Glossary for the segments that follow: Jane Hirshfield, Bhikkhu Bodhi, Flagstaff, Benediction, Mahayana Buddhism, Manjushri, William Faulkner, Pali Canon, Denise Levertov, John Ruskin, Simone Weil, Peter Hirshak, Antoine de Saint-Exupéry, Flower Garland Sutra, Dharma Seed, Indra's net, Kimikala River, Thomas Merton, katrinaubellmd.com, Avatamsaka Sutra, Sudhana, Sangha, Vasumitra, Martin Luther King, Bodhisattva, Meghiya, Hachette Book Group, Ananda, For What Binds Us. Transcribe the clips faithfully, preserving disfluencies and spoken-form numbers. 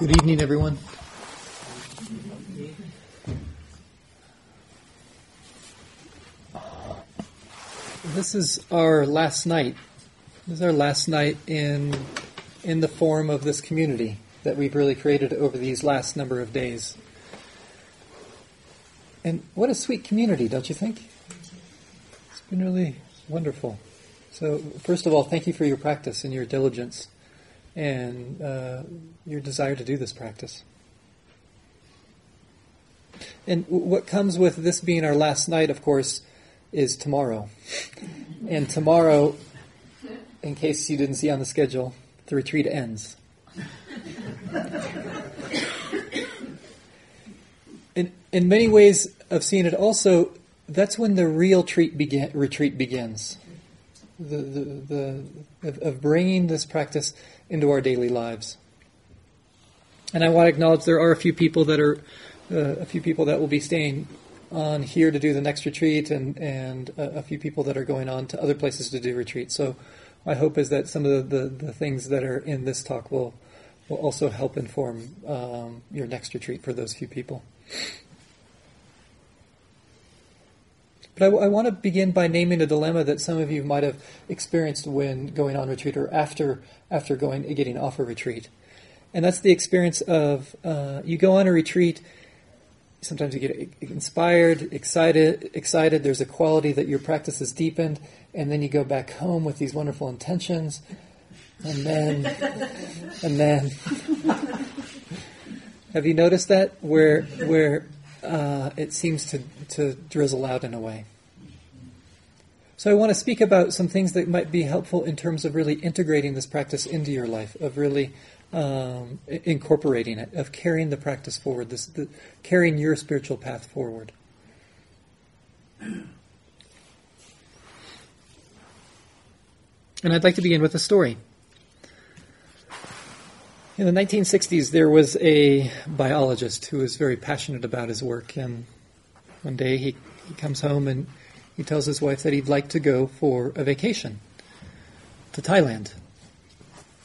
Good evening, everyone. This is our last night. This is our last night in in the form of this community that we've really created over these last number of days. And what a sweet community, don't you think? It's been really wonderful. So, first of all, thank you for your practice and your diligence and uh, your desire to do this practice. And what comes with this being our last night, of course, is tomorrow. And tomorrow, in case you didn't see on the schedule, the retreat ends. In, in many ways of seeing it also, that's when the real treat begin, retreat begins. The, the, the of, of bringing this practice into our daily lives. And I want to acknowledge there are a few people that are uh, a few people that will be staying on here to do the next retreat, and and uh, a few people that are going on to other places to do retreats. So my hope is that some of the, the, the things that are in this talk will will also help inform um, your next retreat for those few people. But I, w- I want to begin by naming a dilemma that some of you might have experienced when going on retreat or after after going getting off a retreat, and that's the experience of uh, you go on a retreat. Sometimes you get inspired, excited. Excited. There's a quality that your practice has deepened, and then you go back home with these wonderful intentions, and then and then. Have you noticed that where where? Uh, it seems to, to drizzle out in a way. So I want to speak about some things that might be helpful in terms of really integrating this practice into your life, of really um, incorporating it, of carrying the practice forward, this, the, carrying your spiritual path forward. And I'd like to begin with a story. In the nineteen sixties, there was a biologist who was very passionate about his work, and one day he, he comes home and he tells his wife that he'd like to go for a vacation to Thailand.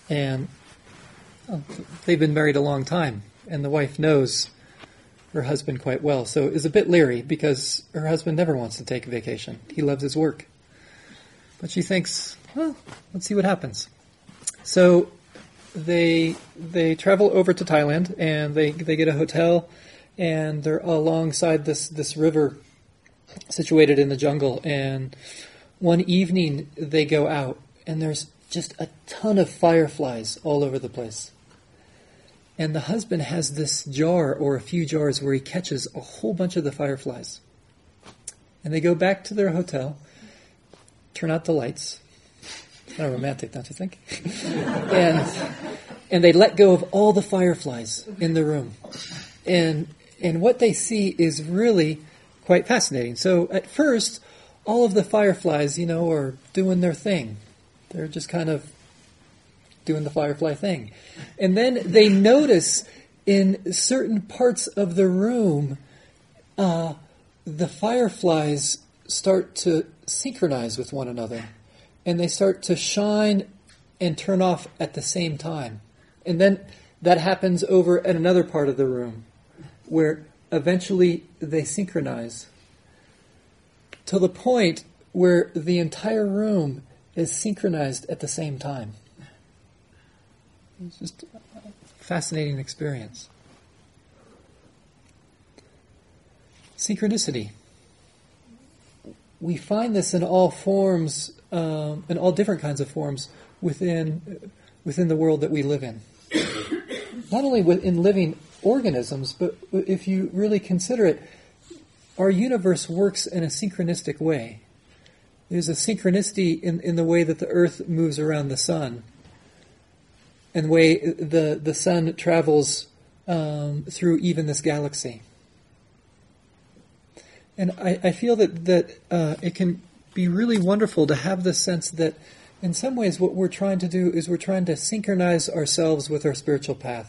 And well, they've been married a long time, and the wife knows her husband quite well, so is a bit leery because her husband never wants to take a vacation. He loves his work. But she thinks, well, let's see what happens. So They they travel over to Thailand, and they, they get a hotel, and they're alongside this, this river situated in the jungle. And one evening they go out, and there's just a ton of fireflies all over the place. And the husband has this jar or a few jars where he catches a whole bunch of the fireflies. And they go back to their hotel, turn out the lights. Kind of romantic, don't you think? and and they let go of all the fireflies in the room. And and what they see is really quite fascinating. So at first, all of the fireflies, you know, are doing their thing. They're just kind of doing the firefly thing. And then they notice in certain parts of the room, uh, the fireflies start to synchronize with one another. And they start to shine and turn off at the same time. And then that happens over at another part of the room, where eventually they synchronize to the point where the entire room is synchronized at the same time. It's just a fascinating experience. Synchronicity. We find this in all forms, um, in all different kinds of forms within within the world that we live in. Not only within living organisms, but if you really consider it, our universe works in a synchronistic way. There's a synchronicity in, in the way that the Earth moves around the sun, and the way the, the sun travels um, through even this galaxy. And I, I feel that, that uh, it can be really wonderful to have the sense that in some ways what we're trying to do is we're trying to synchronize ourselves with our spiritual path,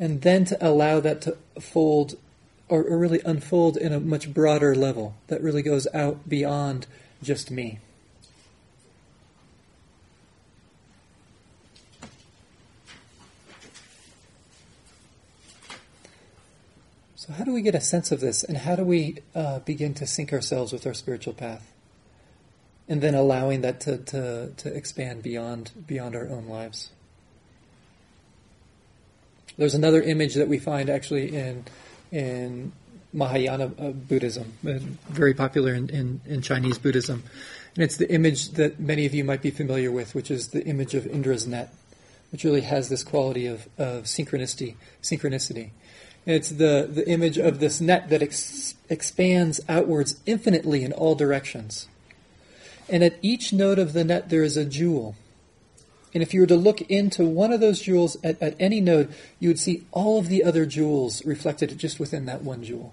and then to allow that to fold or, or really unfold in a much broader level that really goes out beyond just me. So how do we get a sense of this, and how do we uh, begin to sync ourselves with our spiritual path? And then allowing that to, to, to expand beyond beyond our own lives. There's another image that we find actually in in Mahayana Buddhism, very popular in, in, in Chinese Buddhism. And it's the image that many of you might be familiar with, which is the image of Indra's net, which really has this quality of, of synchronicity. synchronicity. And it's the, the image of this net that ex- expands outwards infinitely in all directions. And at each node of the net, there is a jewel. And if you were to look into one of those jewels at, at any node, you would see all of the other jewels reflected just within that one jewel.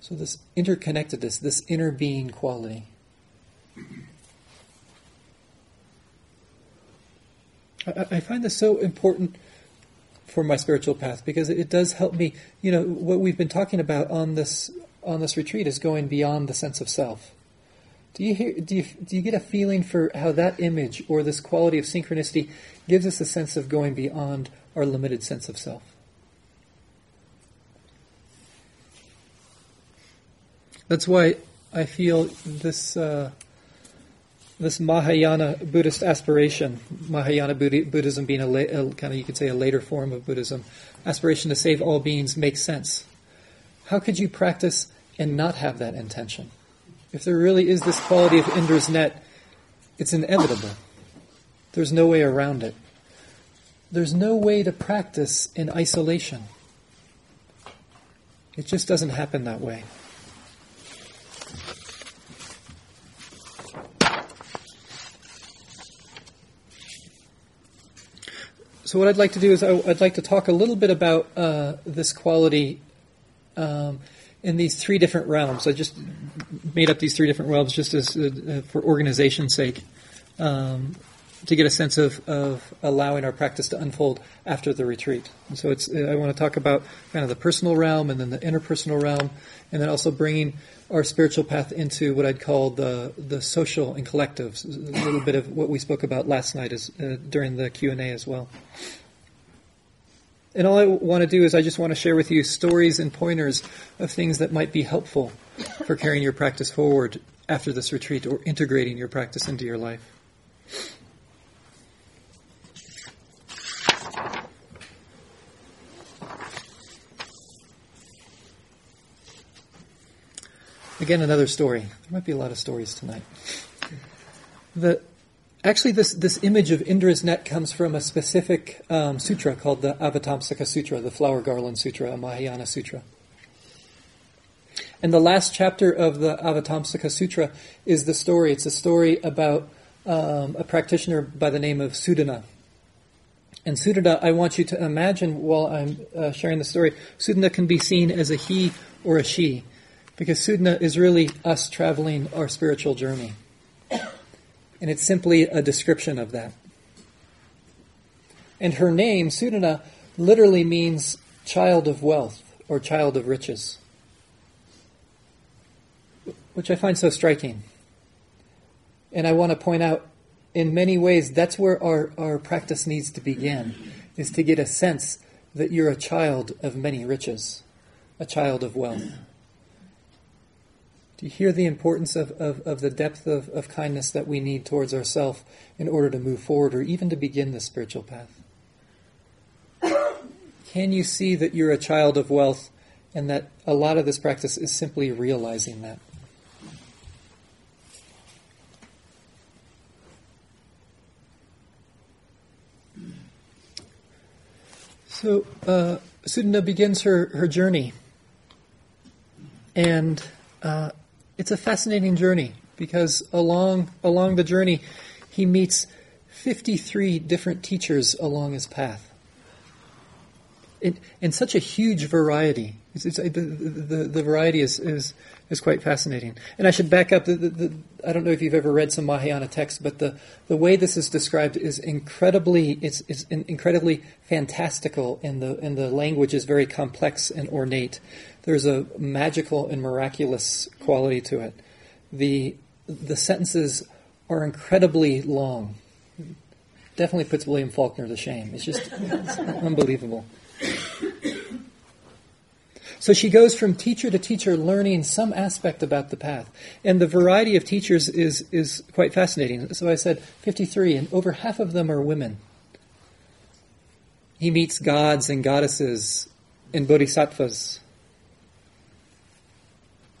So this interconnectedness, this inner being quality. I, I find this so important for my spiritual path, because it, it does help me. You know, what we've been talking about on this on this retreat is going beyond the sense of self. Do you hear, do you, do you get a feeling for how that image or this quality of synchronicity gives us a sense of going beyond our limited sense of self? That's why I feel this uh, this Mahayana Buddhist aspiration, Mahayana Buddhism being a, la- a kind of, you could say, a later form of Buddhism, aspiration to save all beings, makes sense. How could you practice and not have that intention? If there really is this quality of Indra's net, it's inevitable. There's no way around it. There's no way to practice in isolation. It just doesn't happen that way. So what I'd like to do is I, I'd like to talk a little bit about uh, this quality um, in these three different realms. I just made up these three different realms just as uh, for organization's sake, um, to get a sense of, of allowing our practice to unfold after the retreat. And so it's I want to talk about kind of the personal realm, and then the interpersonal realm, and then also bringing our spiritual path into what I'd call the the social and collectives, a little bit of what we spoke about last night is uh, during the Q and A as well. And all I want to do is I just want to share with you stories and pointers of things that might be helpful for carrying your practice forward after this retreat, or integrating your practice into your life. Again, another story. There might be a lot of stories tonight. The Actually, this, this image of Indra's net comes from a specific um, sutra called the Avatamsaka Sutra, the Flower Garland Sutra, a Mahayana Sutra. And the last chapter of the Avatamsaka Sutra is the story. It's a story about um, a practitioner by the name of Sudhana. And Sudhana, I want you to imagine while I'm uh, sharing the story, Sudhana can be seen as a he or a she, because Sudhana is really us traveling our spiritual journey. And it's simply a description of that. And her name, Sudhana, literally means child of wealth or child of riches, which I find so striking. And I want to point out, in many ways, that's where our, our practice needs to begin, is to get a sense that you're a child of many riches, a child of wealth. Do you hear the importance of, of, of the depth of, of kindness that we need towards ourselves in order to move forward, or even to begin the spiritual path? Can you see that you're a child of wealth, and that a lot of this practice is simply realizing that? So uh, Sudhana begins her, her journey, and uh, it's a fascinating journey, because along along the journey, he meets fifty-three different teachers along his path. In, in such a huge variety. It's, it's, the, the, the variety is, is, is quite fascinating. And I should back up. The, the, the, I don't know if you've ever read some Mahayana texts, but the, the way this is described is incredibly it's, it's incredibly fantastical, and the and the language is very complex and ornate. There's a magical and miraculous quality to it. The the sentences are incredibly long. Definitely puts William Faulkner to shame. It's just it's unbelievable. So she goes from teacher to teacher learning some aspect about the path. And the variety of teachers is is quite fascinating. So I said fifty-three, and over half of them are women. He meets gods and goddesses and bodhisattvas,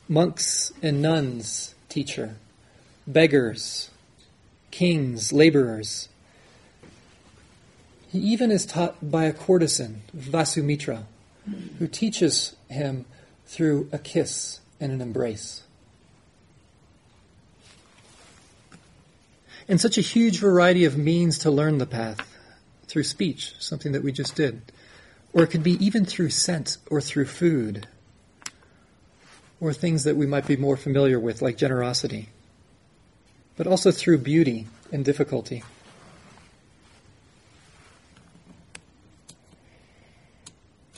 monks and nuns, teacher, beggars, kings, laborers. He even is taught by a courtesan, Vasumitra, who teaches him through a kiss and an embrace. And such a huge variety of means to learn the path, through speech, something that we just did. Or it could be even through scent or through food, or things that we might be more familiar with, like generosity, but also through beauty and difficulty.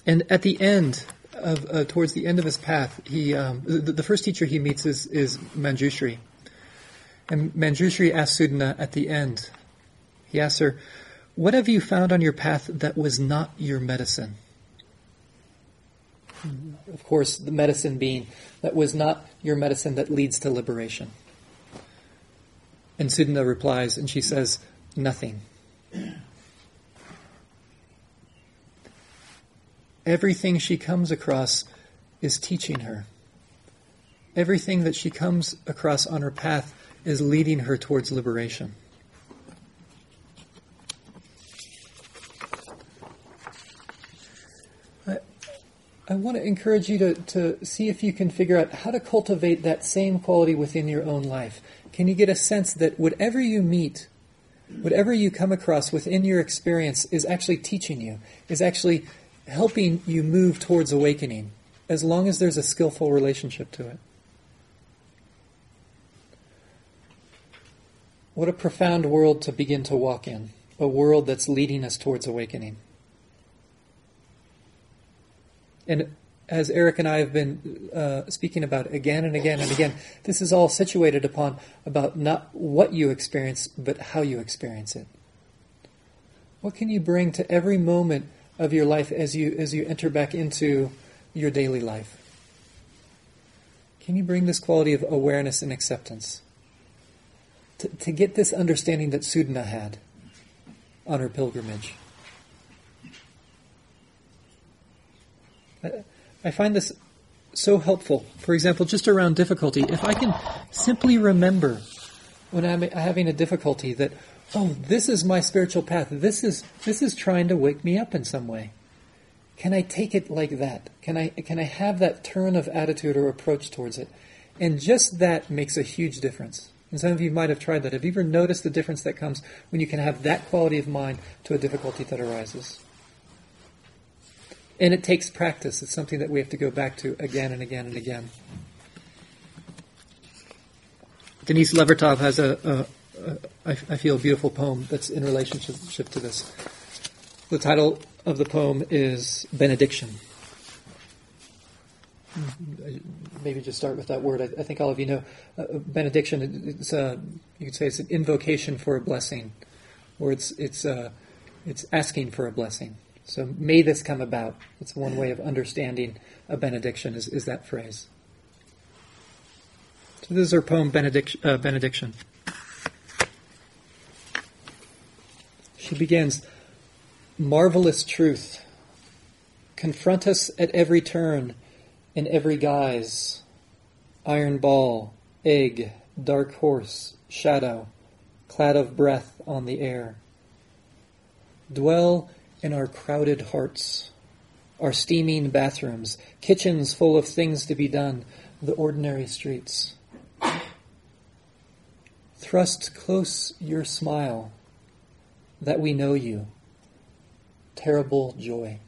And at the end, of uh, towards the end of his path, he um, the, the first teacher he meets is, is Manjushri. And Manjushri asks Sudhana at the end, he asks her, what have you found on your path that was not your medicine? Of course, the medicine being that was not your medicine that leads to liberation. And Sudhana replies, and she says, nothing. Everything she comes across is teaching her. Everything that she comes across on her path is leading her towards liberation. I want to encourage you to, to see if you can figure out how to cultivate that same quality within your own life. Can you get a sense that whatever you meet, whatever you come across within your experience is actually teaching you, is actually helping you move towards awakening, as long as there's a skillful relationship to it? What a profound world to begin to walk in, a world that's leading us towards awakening. And as Eric and I have been uh, speaking about again and again and again, this is all situated upon about not what you experience, but how you experience it. What can you bring to every moment of your life as you as you enter back into your daily life? Can you bring this quality of awareness and acceptance? To, to get this understanding that Sudhana had on her pilgrimage. I find this so helpful. For example, just around difficulty, if I can simply remember when I'm having a difficulty that, oh, this is my spiritual path. This is this is trying to wake me up in some way. Can I take it like that? Can I can I have that turn of attitude or approach towards it? And just that makes a huge difference. And some of you might have tried that. Have you ever noticed the difference that comes when you can have that quality of mind to a difficulty that arises? And it takes practice. It's something that we have to go back to again and again and again. Denise Levertov has a, a, a I, I feel, beautiful poem that's in relationship to this. The title of the poem is Benediction. Maybe just start with that word. I, I think all of you know uh, benediction. It's a, you could say it's an invocation for a blessing, or it's it's uh, it's asking for a blessing. So may this come about. That's one way of understanding a benediction is, is that phrase. So this is her poem, Benedic- uh, Benediction. She begins, marvelous truth, confront us at every turn, in every guise, iron ball, egg, dark horse, shadow, cloud of breath on the air. Dwell in our crowded hearts, our steaming bathrooms, kitchens full of things to be done, the ordinary streets. Thrust close your smile, that we know you, terrible joy.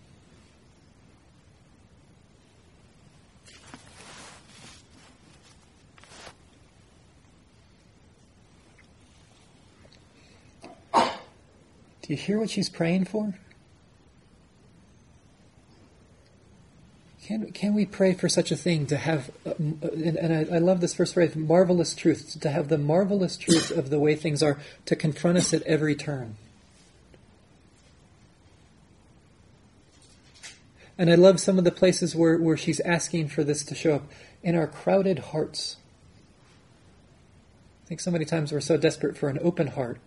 Do you hear what she's praying for? Can can we pray for such a thing, to have, uh, and, and I, I love this first phrase, marvelous truth, to have the marvelous truth of the way things are, to confront us at every turn. And I love some of the places where, where she's asking for this to show up. In our crowded hearts. I think so many times we're so desperate for an open heart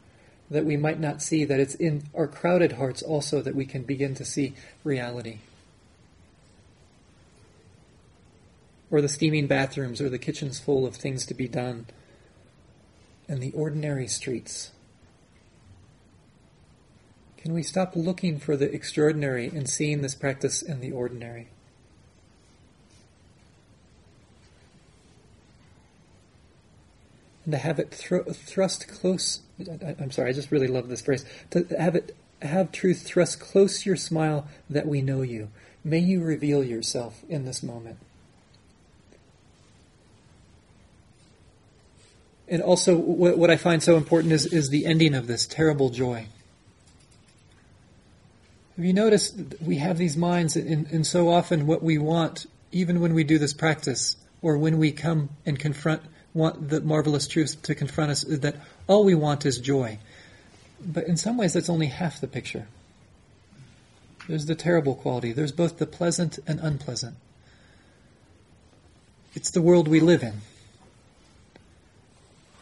that we might not see that it's in our crowded hearts also that we can begin to see reality. Or the steaming bathrooms, or the kitchens full of things to be done, and the ordinary streets. Can we stop looking for the extraordinary and seeing this practice in the ordinary? And to have it thro- thrust close, I, I'm sorry, I just really love this phrase, to have it, have truth thrust close your smile that we know you. May you reveal yourself in this moment. And also, what, what I find so important is, is the ending of this, terrible joy. Have you noticed we have these minds, and, and so often what we want, even when we do this practice, or when we come and confront, want the marvelous truths to confront us, that all we want is joy. But in some ways, that's only half the picture. There's the terrible quality. There's both the pleasant and unpleasant. It's the world we live in.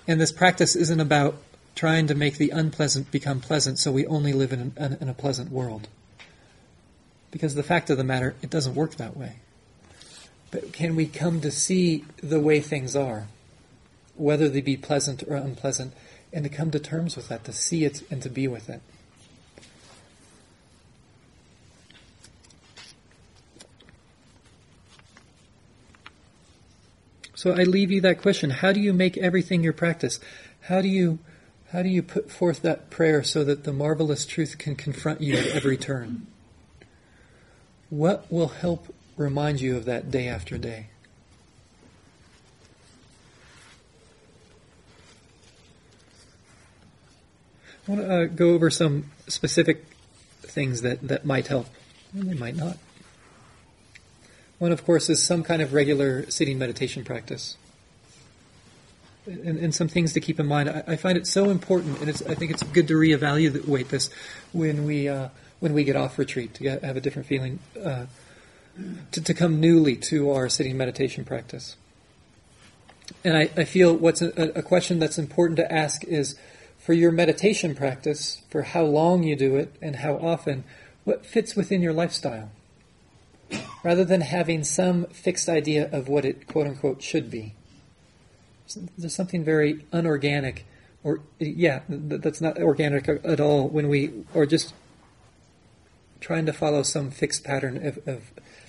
And this practice isn't about trying to make the unpleasant become pleasant so we only live in, an, in a pleasant world. Because the fact of the matter, it doesn't work that way. But can we come to see the way things are, whether they be pleasant or unpleasant, and to come to terms with that, to see it and to be with it? So I leave you that question. How do you make everything your practice? How do you how do you put forth that prayer so that the marvelous truth can confront you at every turn? What will help remind you of that day after day? I want to uh, go over some specific things that, that might help. And they might not. One, of course, is some kind of regular sitting meditation practice. And, and some things to keep in mind. I, I find it so important, and it's, I think it's good to reevaluate this when we uh, when we get off retreat, to get, have a different feeling, uh, to, to come newly to our sitting meditation practice. And I, I feel what's a, a question that's important to ask is, for your meditation practice, for how long you do it and how often, what fits within your lifestyle? Rather than having some fixed idea of what it, quote-unquote, should be. There's something very unorganic, or, yeah, that's not organic at all when we are just trying to follow some fixed pattern of, of,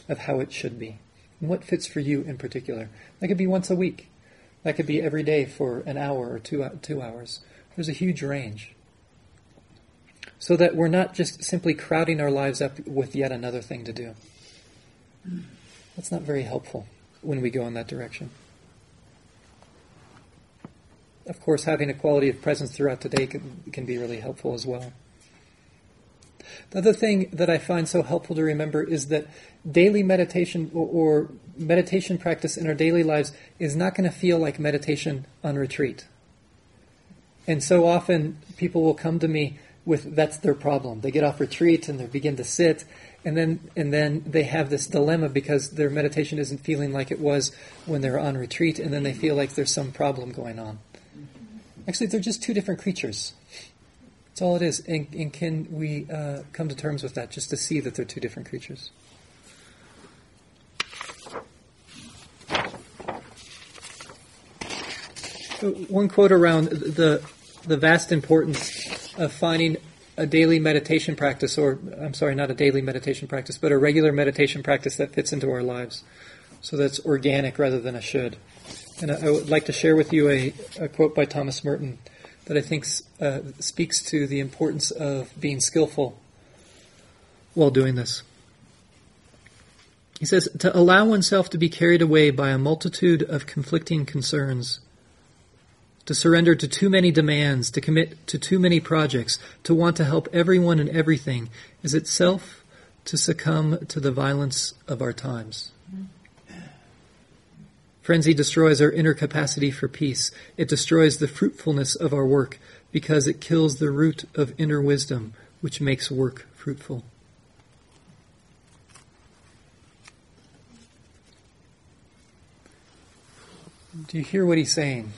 of how it should be. And what fits for you in particular? That could be once a week. That could be every day for an hour or two, two hours. There's a huge range. So that we're not just simply crowding our lives up with yet another thing to do. That's not very helpful when we go in that direction. Of course, having a quality of presence throughout the day can, can be really helpful as well. The other thing that I find so helpful to remember is that daily meditation or, or meditation practice in our daily lives is not going to feel like meditation on retreat. And so often people will come to me with, that's their problem. They get off retreat and they begin to sit, and then and then they have this dilemma because their meditation isn't feeling like it was when they were on retreat, and then they feel like there's some problem going on. Actually, they're just two different creatures. That's all it is. And, and can we uh, come to terms with that, just to see that they're two different creatures? One quote around the the vast importance of finding a daily meditation practice, or I'm sorry, not a daily meditation practice, but a regular meditation practice that fits into our lives. So that's organic rather than a should. And I, I would like to share with you a, a quote by Thomas Merton that I think uh, speaks to the importance of being skillful while doing this. He says, "To allow oneself to be carried away by a multitude of conflicting concerns, to surrender to too many demands, to commit to too many projects, to want to help everyone and everything, is itself to succumb to the violence of our times. Frenzy destroys our inner capacity for peace. It destroys the fruitfulness of our work because it kills the root of inner wisdom, which makes work fruitful." Do you hear what he's saying?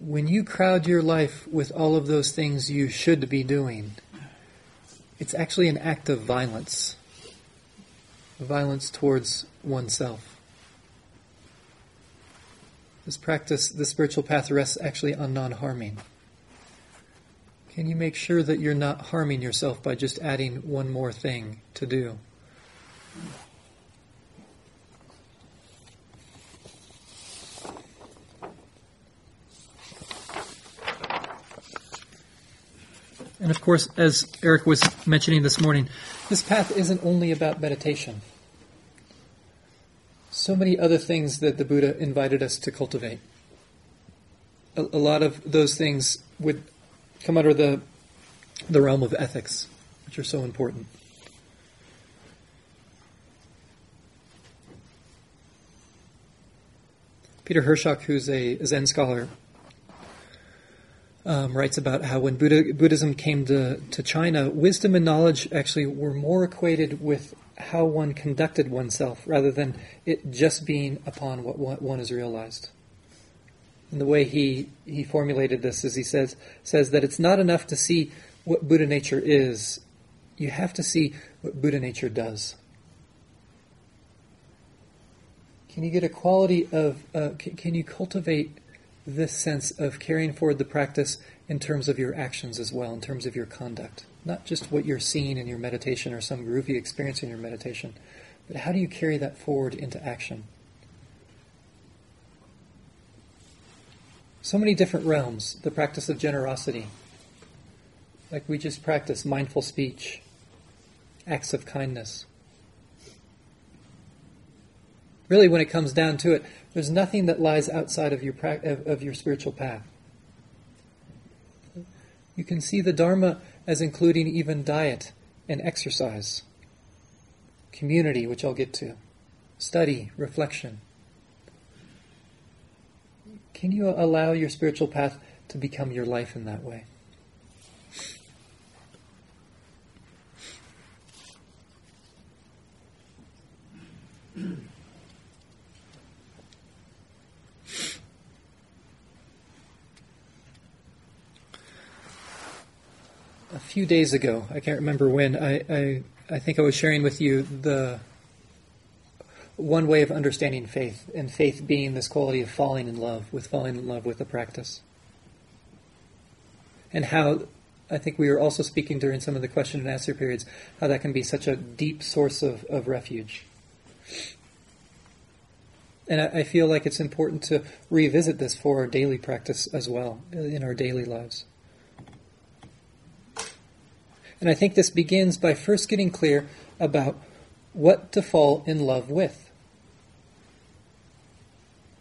When you crowd your life with all of those things you should be doing, it's actually an act of violence. Violence towards oneself. This practice, the spiritual path, rests actually on non-harming. Can you make sure that you're not harming yourself by just adding one more thing to do? And of course, as Eric was mentioning this morning, this path isn't only about meditation. So many other things that the Buddha invited us to cultivate. A, a lot of those things would come under the, the realm of ethics, which are so important. Peter Hirshak, who's a Zen scholar, Um, writes about how when Buddha, Buddhism came to, to China, wisdom and knowledge actually were more equated with how one conducted oneself rather than it just being upon what, what one has realized. And the way he, he formulated this is he says, says that it's not enough to see what Buddha nature is. You have to see what Buddha nature does. Can you get a quality of, uh, can, can you cultivate this sense of carrying forward the practice in terms of your actions as well, in terms of your conduct? Not just what you're seeing in your meditation or some groovy experience in your meditation, but how do you carry that forward into action? So many different realms. The practice of generosity. Like we just practiced, mindful speech, acts of kindness. Really, when it comes down to it, there's nothing that lies outside of your of your spiritual path. You can see the Dharma as including even diet and exercise, community, which I'll get to, study, reflection. Can you allow your spiritual path to become your life in that way? A few days ago, I can't remember when, I, I, I think I was sharing with you the one way of understanding faith, and faith being this quality of falling in love, with falling in love with the practice. And how, I think we were also speaking during some of the question and answer periods, how that can be such a deep source of, of refuge. And I, I feel like it's important to revisit this for our daily practice as well, in our daily lives. And I think this begins by first getting clear about what to fall in love with.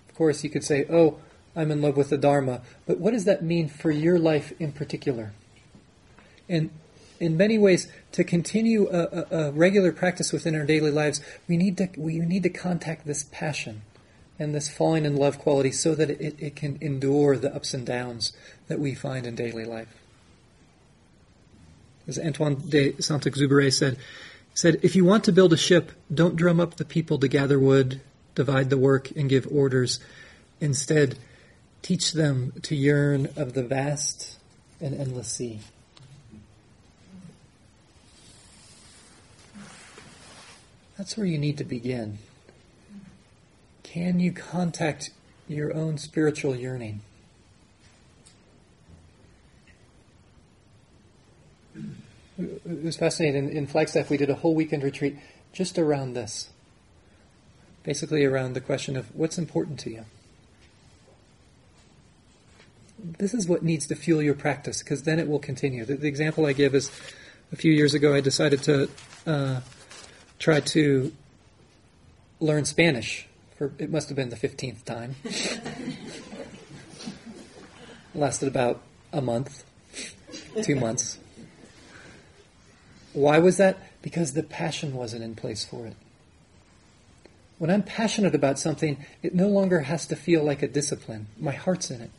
Of course, you could say, oh, I'm in love with the Dharma. But what does that mean for your life in particular? And in many ways, to continue a, a, a regular practice within our daily lives, we need to we need to contact this passion and this falling in love quality so that it, it can endure the ups and downs that we find in daily life. As Antoine de Saint-Exupéry said, said, if you want to build a ship, don't drum up the people to gather wood, divide the work, and give orders. Instead, teach them to yearn of the vast and endless sea. That's where you need to begin. Can you contact your own spiritual yearning? It was fascinating. In Flagstaff, we did a whole weekend retreat just around this. Basically around the question of what's important to you. This is what needs to fuel your practice, because then it will continue. The, the example I give is, a few years ago I decided to uh, try to learn Spanish. For it must have been the fifteenth time. Lasted about a month, two months. Why was that? Because the passion wasn't in place for it. When I'm passionate about something, it no longer has to feel like a discipline. My heart's in it.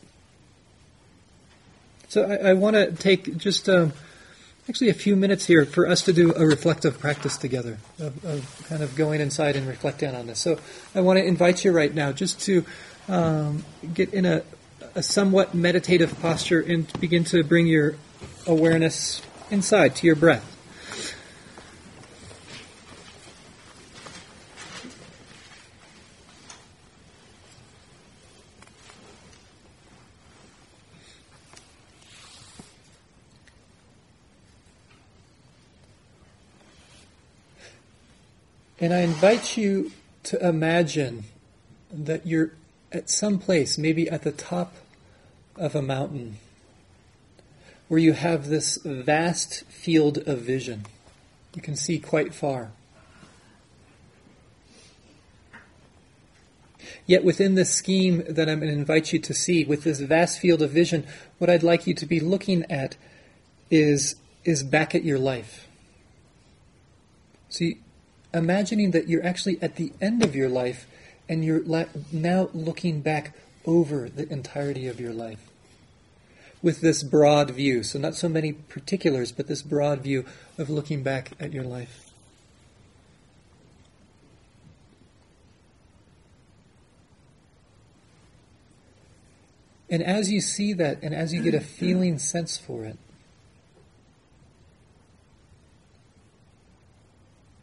So I, I want to take just um, actually a few minutes here for us to do a reflective practice together, of, of kind of going inside and reflecting on this. So I want to invite you right now just to um, get in a, a somewhat meditative posture and begin to bring your awareness inside to your breath. And I invite you to imagine that you're at some place, maybe at the top of a mountain, where you have this vast field of vision. You can see quite far. Yet within this scheme that I'm going to invite you to see, with this vast field of vision, what I'd like you to be looking at is, is back at your life. See, imagining that you're actually at the end of your life and you're la- now looking back over the entirety of your life with this broad view. So not so many particulars, but this broad view of looking back at your life. And as you see that, and as you get a feeling sense for it,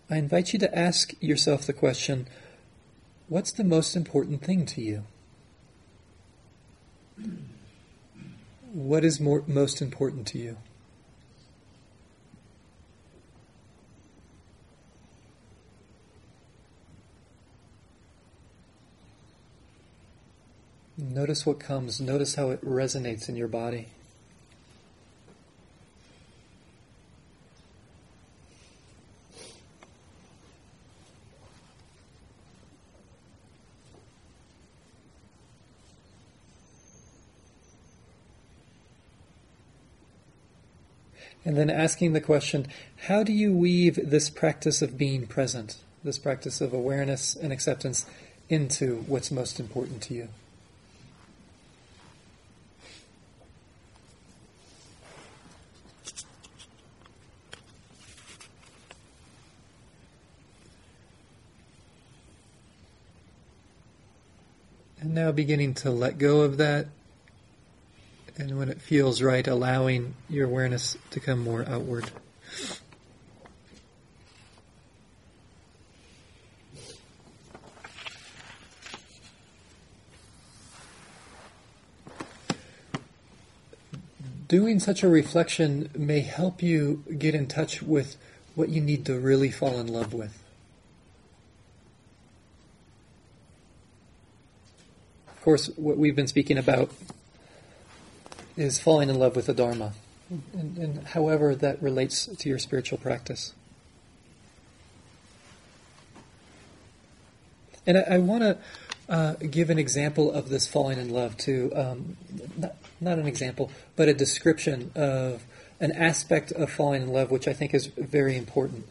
I invite you to ask yourself the question, what's the most important thing to you? What is more, most important to you? Notice what comes. Notice how it resonates in your body. And then asking the question, how do you weave this practice of being present, this practice of awareness and acceptance, into what's most important to you? And now beginning to let go of that. And when it feels right, allowing your awareness to come more outward. Doing such a reflection may help you get in touch with what you need to really fall in love with. Of course, what we've been speaking about is falling in love with the Dharma, and, and however that relates to your spiritual practice. And I, I want to uh, give an example of this falling in love too. Um, not, not an example, but a description of an aspect of falling in love, which I think is very important.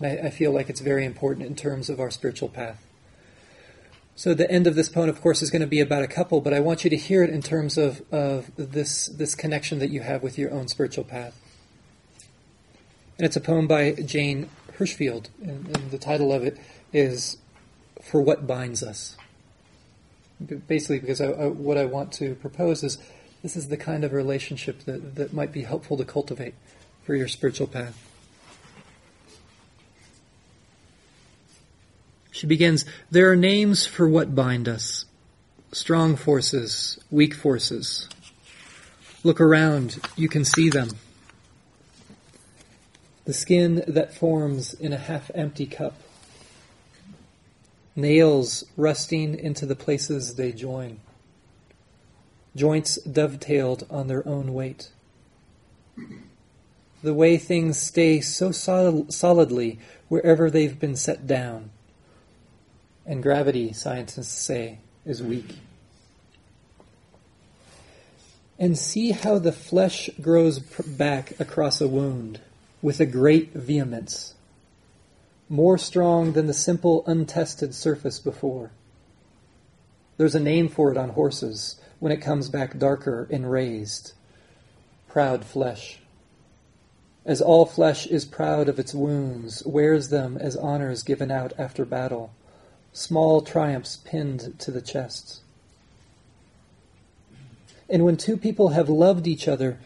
And I, I feel like it's very important in terms of our spiritual path. So the end of this poem, of course, is going to be about a couple, but I want you to hear it in terms of, of this, this connection that you have with your own spiritual path. And it's a poem by Jane Hirshfield, and, and the title of it is For What Binds Us. Basically, because I, I, what I want to propose is this is the kind of relationship that, that might be helpful to cultivate for your spiritual path. She begins, there are names for what bind us, strong forces, weak forces. Look around, you can see them. The skin that forms in a half-empty cup. Nails rusting into the places they join. Joints dovetailed on their own weight. The way things stay so sol- solidly wherever they've been set down. And gravity, scientists say, is weak. And see how the flesh grows back across a wound with a great vehemence, more strong than the simple, untested surface before. There's a name for it on horses when it comes back darker and raised. Proud flesh. As all flesh is proud of its wounds, wears them as honors given out after battle, small triumphs pinned to the chest. And when two people have loved each other,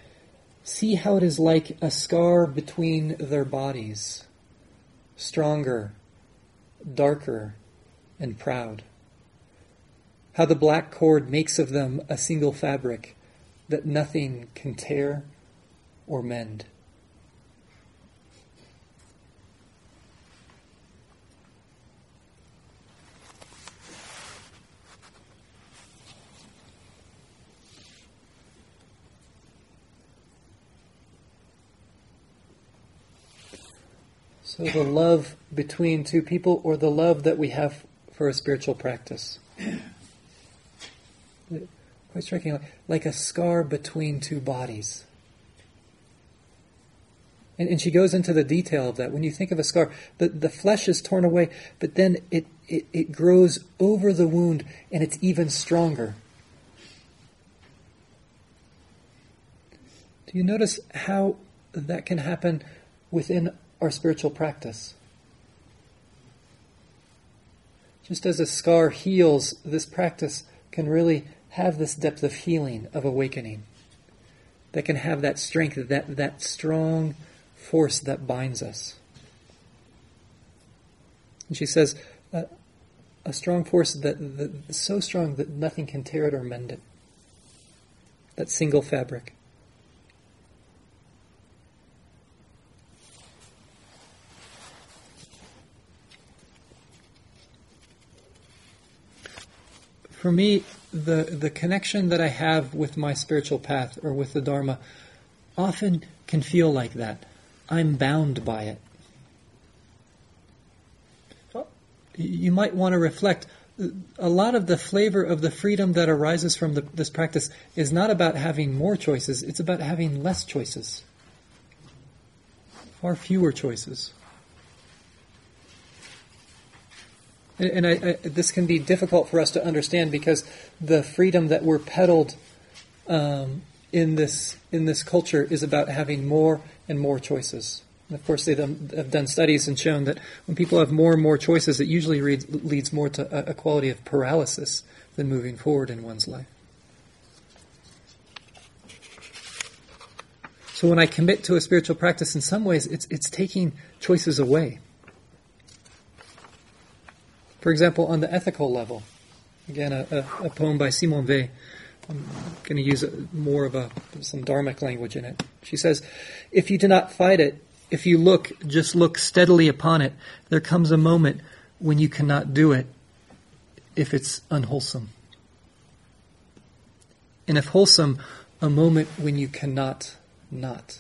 see how it is like a scar between their bodies, stronger, darker, and proud. How the black cord makes of them a single fabric that nothing can tear or mend. So the love between two people, or the love that we have for a spiritual practice. Quite striking, like a scar between two bodies. And, and she goes into the detail of that. When you think of a scar, the, the flesh is torn away, but then it, it, it grows over the wound and it's even stronger. Do you notice how that can happen within our spiritual practice? Just as a scar heals, this practice can really have this depth of healing, of awakening, that can have that strength, that, that strong force that binds us. And she says, uh, a strong force that, that is so strong that nothing can tear it or mend it. That single fabric. For me, the, the connection that I have with my spiritual path or with the Dharma often can feel like that. I'm bound by it. You might want to reflect, a lot of the flavor of the freedom that arises from the, this practice is not about having more choices, it's about having less choices. Far fewer choices. And I, I, this can be difficult for us to understand because the freedom that we're peddled um, in this in this culture is about having more and more choices. And of course, they have done studies and shown that when people have more and more choices, it usually reads, leads more to a quality of paralysis than moving forward in one's life. So when I commit to a spiritual practice, in some ways, it's it's taking choices away. For example, on the ethical level, again, a, a, a poem by Simone Weil. I'm going to use a, more of a some dharmic language in it. She says, "If you do not fight it, if you look, just look steadily upon it. There comes a moment when you cannot do it, if it's unwholesome. And if wholesome, a moment when you cannot not."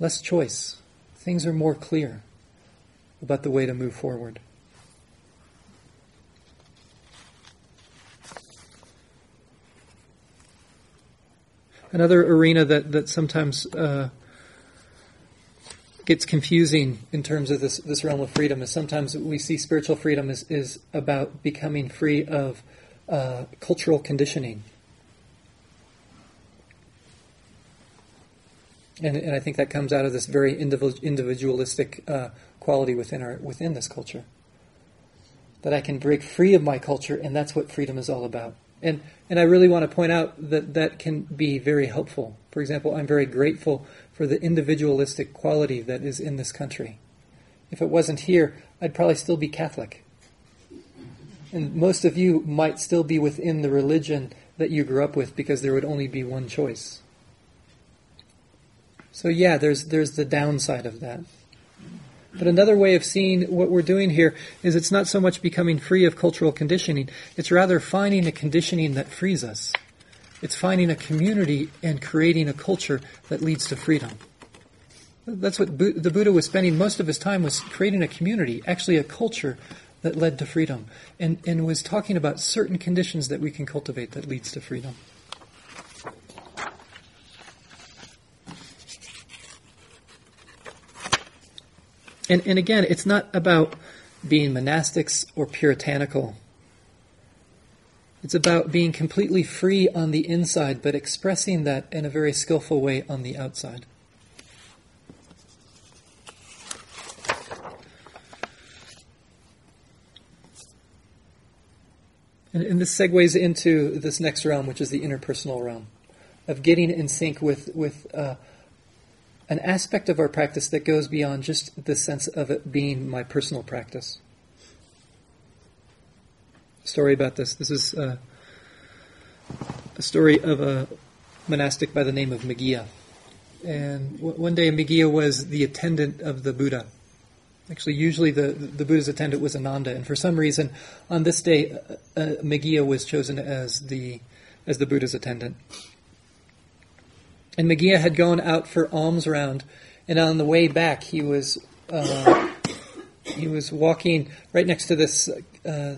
Less choice. Things are more clear about the way to move forward. Another arena that, that sometimes uh, gets confusing in terms of this, this realm of freedom is sometimes we see spiritual freedom is, is about becoming free of uh, cultural conditioning. And, and I think that comes out of this very individualistic uh, quality within our within this culture. That I can break free of my culture, and that's what freedom is all about. And and I really want to point out that that can be very helpful. For example, I'm very grateful for the individualistic quality that is in this country. If it wasn't here, I'd probably still be Catholic. And most of you might still be within the religion that you grew up with because there would only be one choice. So yeah, there's there's the downside of that. But another way of seeing what we're doing here is it's not so much becoming free of cultural conditioning, it's rather finding a conditioning that frees us. It's finding a community and creating a culture that leads to freedom. That's what Bu- the Buddha was spending most of his time, was creating a community, actually a culture that led to freedom, and, and was talking about certain conditions that we can cultivate that leads to freedom. And, and again, it's not about being monastics or puritanical. It's about being completely free on the inside, but expressing that in a very skillful way on the outside. And, and this segues into this next realm, which is the interpersonal realm, of getting in sync with, with uh, an aspect of our practice that goes beyond just the sense of it being my personal practice. Story about this. This is uh, a story of a monastic by the name of Meghiya. And w- one day Meghiya was the attendant of the Buddha. Actually, usually the, the Buddha's attendant was Ananda, and for some reason, on this day, uh, uh, Meghiya was chosen as the as the Buddha's attendant. And Meghiya had gone out for alms round, and on the way back, he was uh, he was walking right next to this. Uh,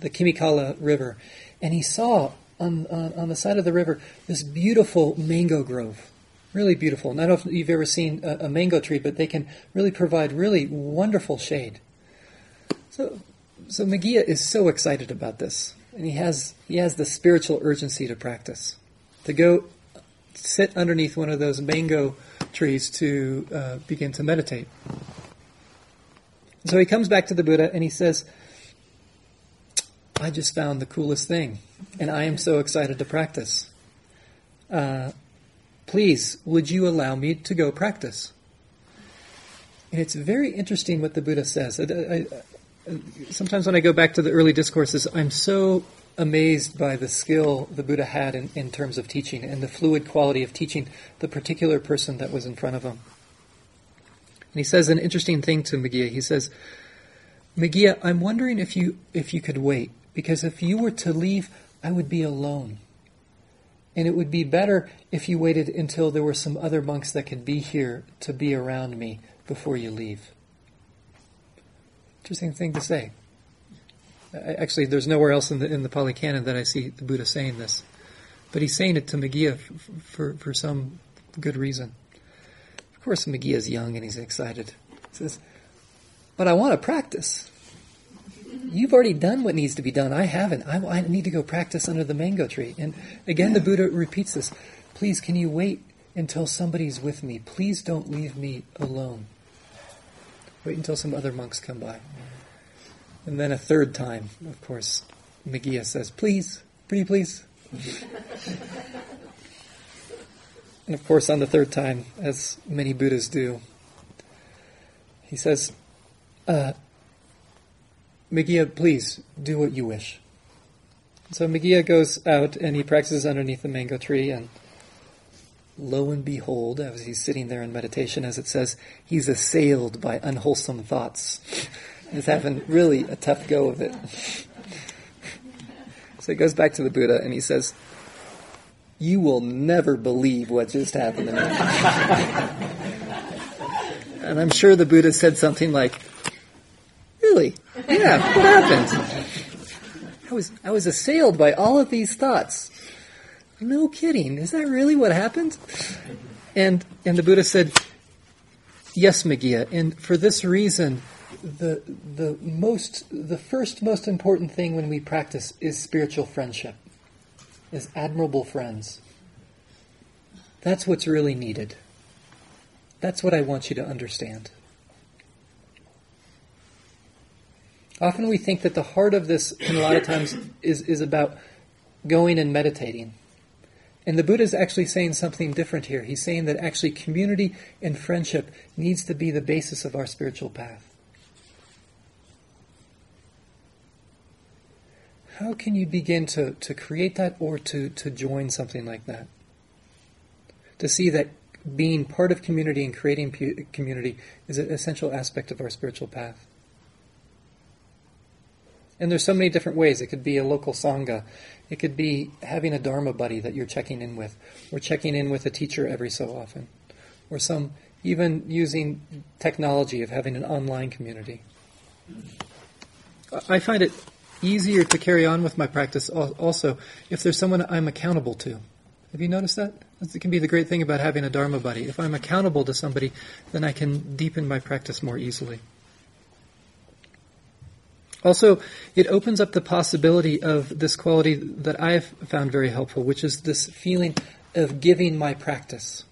the Kimikala River, and he saw on, on on the side of the river this beautiful mango grove, really beautiful. And I don't know if you've ever seen a, a mango tree, but they can really provide really wonderful shade. So, so Meghiya is so excited about this, and he has he has the spiritual urgency to practice, to go sit underneath one of those mango trees to uh, begin to meditate. So he comes back to the Buddha and he says, I just found the coolest thing, and I am so excited to practice. Uh, please, would you allow me to go practice? And it's very interesting what the Buddha says. I, I, I, sometimes when I go back to the early discourses, I'm so amazed by the skill the Buddha had in, in terms of teaching and the fluid quality of teaching the particular person that was in front of him. And he says an interesting thing to Meghiya. He says, Meghiya, I'm wondering if you if you could wait. Because if you were to leave, I would be alone. And it would be better if you waited until there were some other monks that could be here to be around me before you leave. Interesting thing to say. Actually, there's nowhere else in the in the Pali Canon that I see the Buddha saying this. But he's saying it to Meghiya for, for, for some good reason. Of course, Meghiya's young and he's excited. He says, but I want to practice. You've already done what needs to be done. I haven't. I, I need to go practice under the mango tree. And again, the Buddha repeats this. Please, can you wait until somebody's with me? Please don't leave me alone. Wait until some other monks come by. And then a third time, of course, Meghiya says, please, pretty please. And of course, on the third time, as many Buddhas do, he says, uh, Meghiya, please, do what you wish. So Meghiya goes out and he practices underneath the mango tree, and lo and behold, as he's sitting there in meditation, as it says, he's assailed by unwholesome thoughts. He's having really a tough go of it. So he goes back to the Buddha and he says, you will never believe what just happened to me. And I'm sure the Buddha said something like, really? Yeah, what happened? I was I was assailed by all of these thoughts. No kidding. Is that really what happened? And and the Buddha said, yes, Meghiya, and for this reason, the the most the first most important thing when we practice is spiritual friendship, is admirable friends. That's what's really needed. That's what I want you to understand. Often we think that the heart of this, and a lot of times, is, is about going and meditating. And the Buddha is actually saying something different here. He's saying that actually community and friendship needs to be the basis of our spiritual path. How can you begin to, to create that or to, to join something like that? To see that being part of community and creating pu- community is an essential aspect of our spiritual path. And there's so many different ways. It could be a local sangha. It could be having a dharma buddy that you're checking in with, or checking in with a teacher every so often, or some even using technology of having an online community. I find it easier to carry on with my practice also if there's someone I'm accountable to. Have you noticed that? It can be the great thing about having a dharma buddy. If I'm accountable to somebody, then I can deepen my practice more easily. Also, it opens up the possibility of this quality that I've found very helpful, which is this feeling of giving my practice,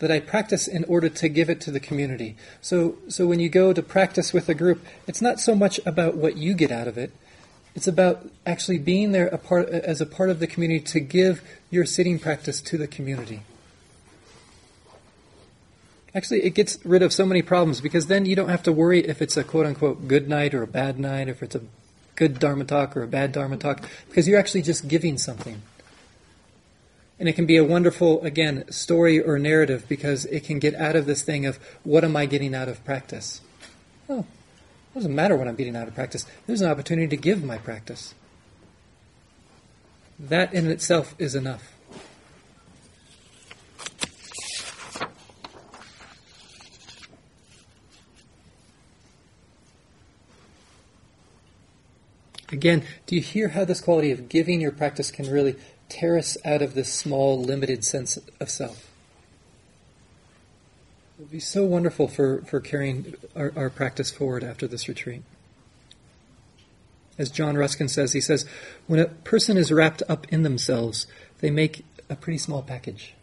that I practice in order to give it to the community. So, so when you go to practice with a group, it's not so much about what you get out of it. It's about actually being there a part, as a part of the community to give your sitting practice to the community. Actually, it gets rid of so many problems, because then you don't have to worry if it's a quote-unquote good night or a bad night, if it's a good Dharma talk or a bad Dharma talk, because you're actually just giving something. And it can be a wonderful, again, story or narrative, because it can get out of this thing of, what am I getting out of practice? Oh, it doesn't matter what I'm getting out of practice. There's an opportunity to give my practice. That in itself is enough. Again, do you hear how this quality of giving your practice can really tear us out of this small, limited sense of self? It would be so wonderful for, for carrying our, our practice forward after this retreat. As John Ruskin says, he says, when a person is wrapped up in themselves, they make a pretty small package.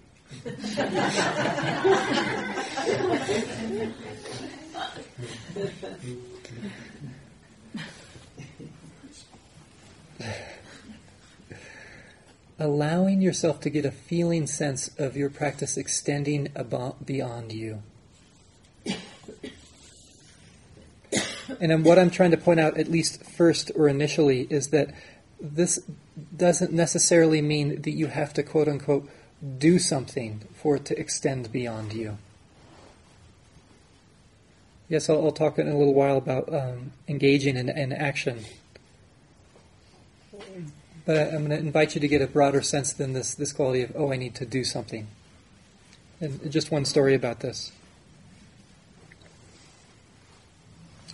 Allowing yourself to get a feeling sense of your practice extending about, beyond you. And then what I'm trying to point out, at least first or initially, is that this doesn't necessarily mean that you have to, quote unquote, do something for it to extend beyond you. Yes, I'll, I'll talk in a little while about um, engaging in, in action. But I'm going to invite you to get a broader sense than this, this quality of, oh, I need to do something. And just one story about this.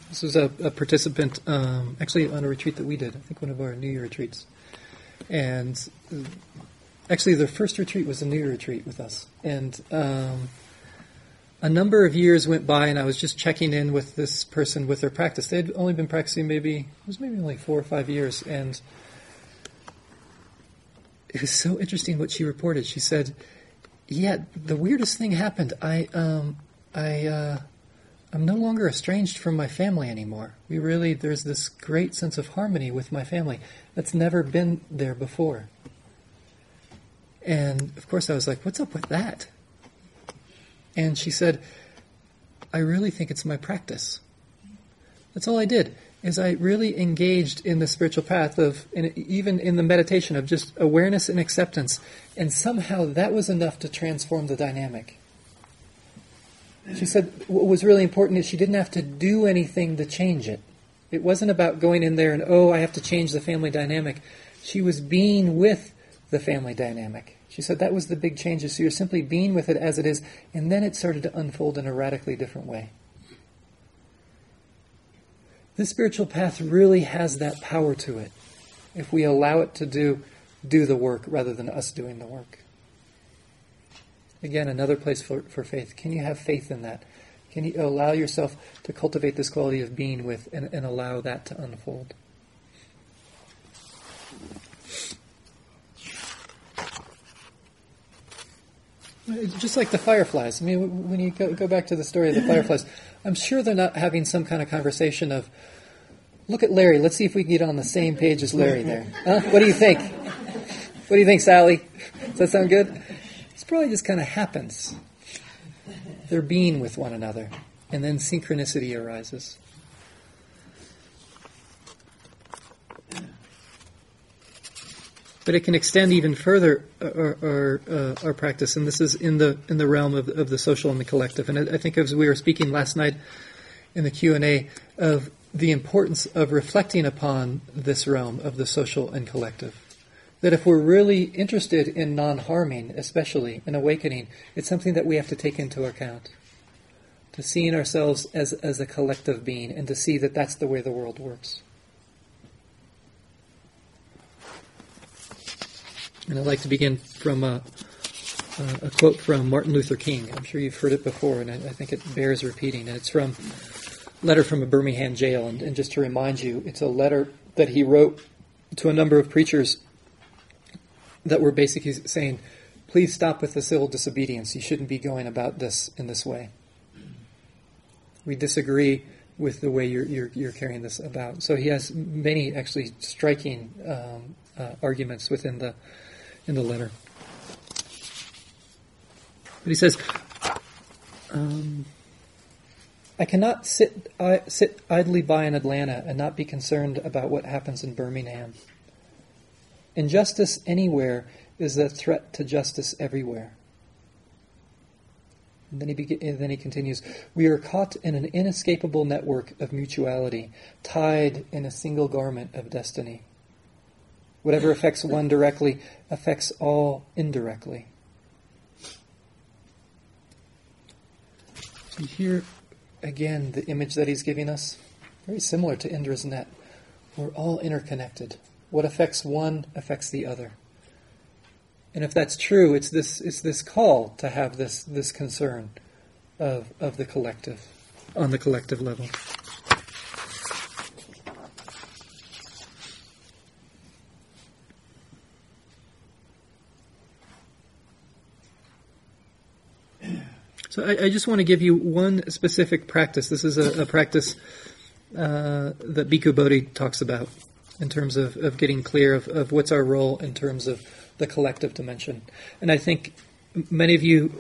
This was a, a participant, um, actually on a retreat that we did, I think one of our New Year retreats. And actually their first retreat was a New Year retreat with us. And um, a number of years went by, and I was just checking in with this person with their practice. They'd only been practicing maybe, it was maybe only four or five years, and it was so interesting what she reported. She said, yeah, the weirdest thing happened. I, um, I, uh, I'm no longer estranged from my family anymore. We really, there's this great sense of harmony with my family that's never been there before. And of course I was like, what's up with that? And she said, I really think it's my practice. That's all I did. Is I really engaged in the spiritual path of, and even in the meditation of just awareness and acceptance, and somehow that was enough to transform the dynamic. She said what was really important is she didn't have to do anything to change it. It wasn't about going in there and, oh, I have to change the family dynamic. She was being with the family dynamic. She said that was the big change. So you're simply being with it as it is, and then it started to unfold in a radically different way. This spiritual path really has that power to it, if we allow it to do do the work rather than us doing the work. Again, another place for, for faith. Can you have faith in that? Can you allow yourself to cultivate this quality of being with and, and allow that to unfold? It's just like the fireflies. I mean, when you go, go back to the story of the fireflies, I'm sure they're not having some kind of conversation of, look at Larry, let's see if we can get on the same page as Larry there. Huh? What do you think? What do you think, Sally? Does that sound good? It's probably just kind of happens. They're being with one another, and then synchronicity arises. But it can extend even further our our, uh, our practice, and this is in the in the realm of, of the social and the collective. And I, I think as we were speaking last night in the Q and A of the importance of reflecting upon this realm of the social and collective, that if we're really interested in non-harming, especially in awakening, it's something that we have to take into account, to seeing ourselves as as a collective being, and to see that that's the way the world works. And I'd like to begin from a, a quote from Martin Luther King. I'm sure you've heard it before, and I, I think it bears repeating. And it's from letter from a Birmingham jail, and, and just to remind you, it's a letter that he wrote to a number of preachers that were basically saying, please stop with the civil disobedience. You shouldn't be going about this in this way. We disagree with the way you're, you're, you're carrying this about. So he has many actually striking um, uh, arguments within the in the letter. But he says, um, I cannot sit I, sit idly by in Atlanta and not be concerned about what happens in Birmingham. Injustice anywhere is a threat to justice everywhere. And then he be- and then he continues, we are caught in an inescapable network of mutuality, tied in a single garment of destiny. Whatever affects one directly affects all indirectly. So here again, the image that he's giving us, very similar to Indra's net. We're all interconnected. What affects one affects the other. And if that's true, it's this it's this call to have this this concern of of the collective, on the collective level. So I, I just want to give you one specific practice. This is a, a practice uh, that Bhikkhu Bodhi talks about in terms of, of getting clear of, of what's our role in terms of the collective dimension. And I think many of you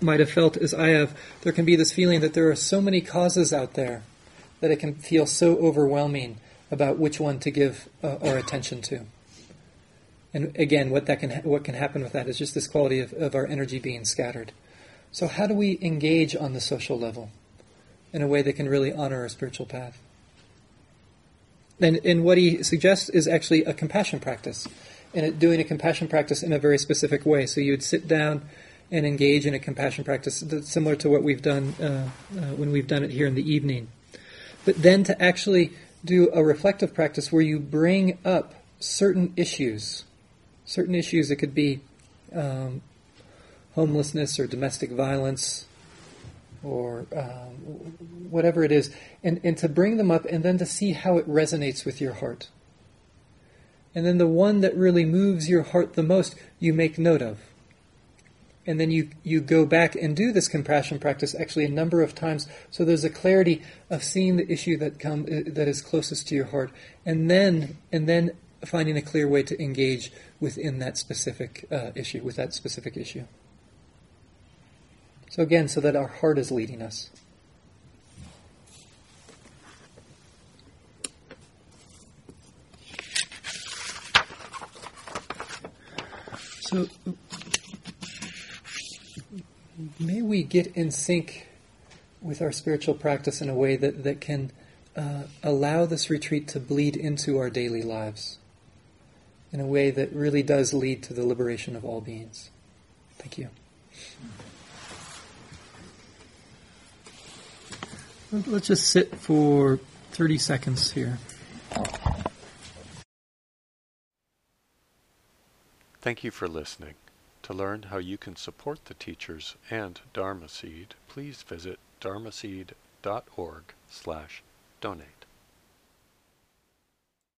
might have felt, as I have, there can be this feeling that there are so many causes out there that it can feel so overwhelming about which one to give uh, our attention to. And again, what that can ha- what can happen with that is just this quality of, of our energy being scattered. So how do we engage on the social level in a way that can really honor our spiritual path? And, and what he suggests is actually a compassion practice, and it, doing a compassion practice in a very specific way. So you would sit down and engage in a compassion practice that's similar to what we've done uh, uh, when we've done it here in the evening. But then to actually do a reflective practice where you bring up certain issues, certain issues that could be Um, homelessness or domestic violence or um, whatever it is, and, and to bring them up and then to see how it resonates with your heart. And then the one that really moves your heart the most, you make note of. And then you, you go back and do this compassion practice actually a number of times, so there's a clarity of seeing the issue that come, that is closest to your heart, and then and then finding a clear way to engage within that specific uh, issue, with that specific issue. So again, so that our heart is leading us. So may we get in sync with our spiritual practice in a way that, that can uh, allow this retreat to bleed into our daily lives in a way that really does lead to the liberation of all beings. Thank you. Let's just sit for thirty seconds here. Thank you for listening. To learn how you can support the teachers and Dharma Seed, please visit dharmaseed dot org slash donate.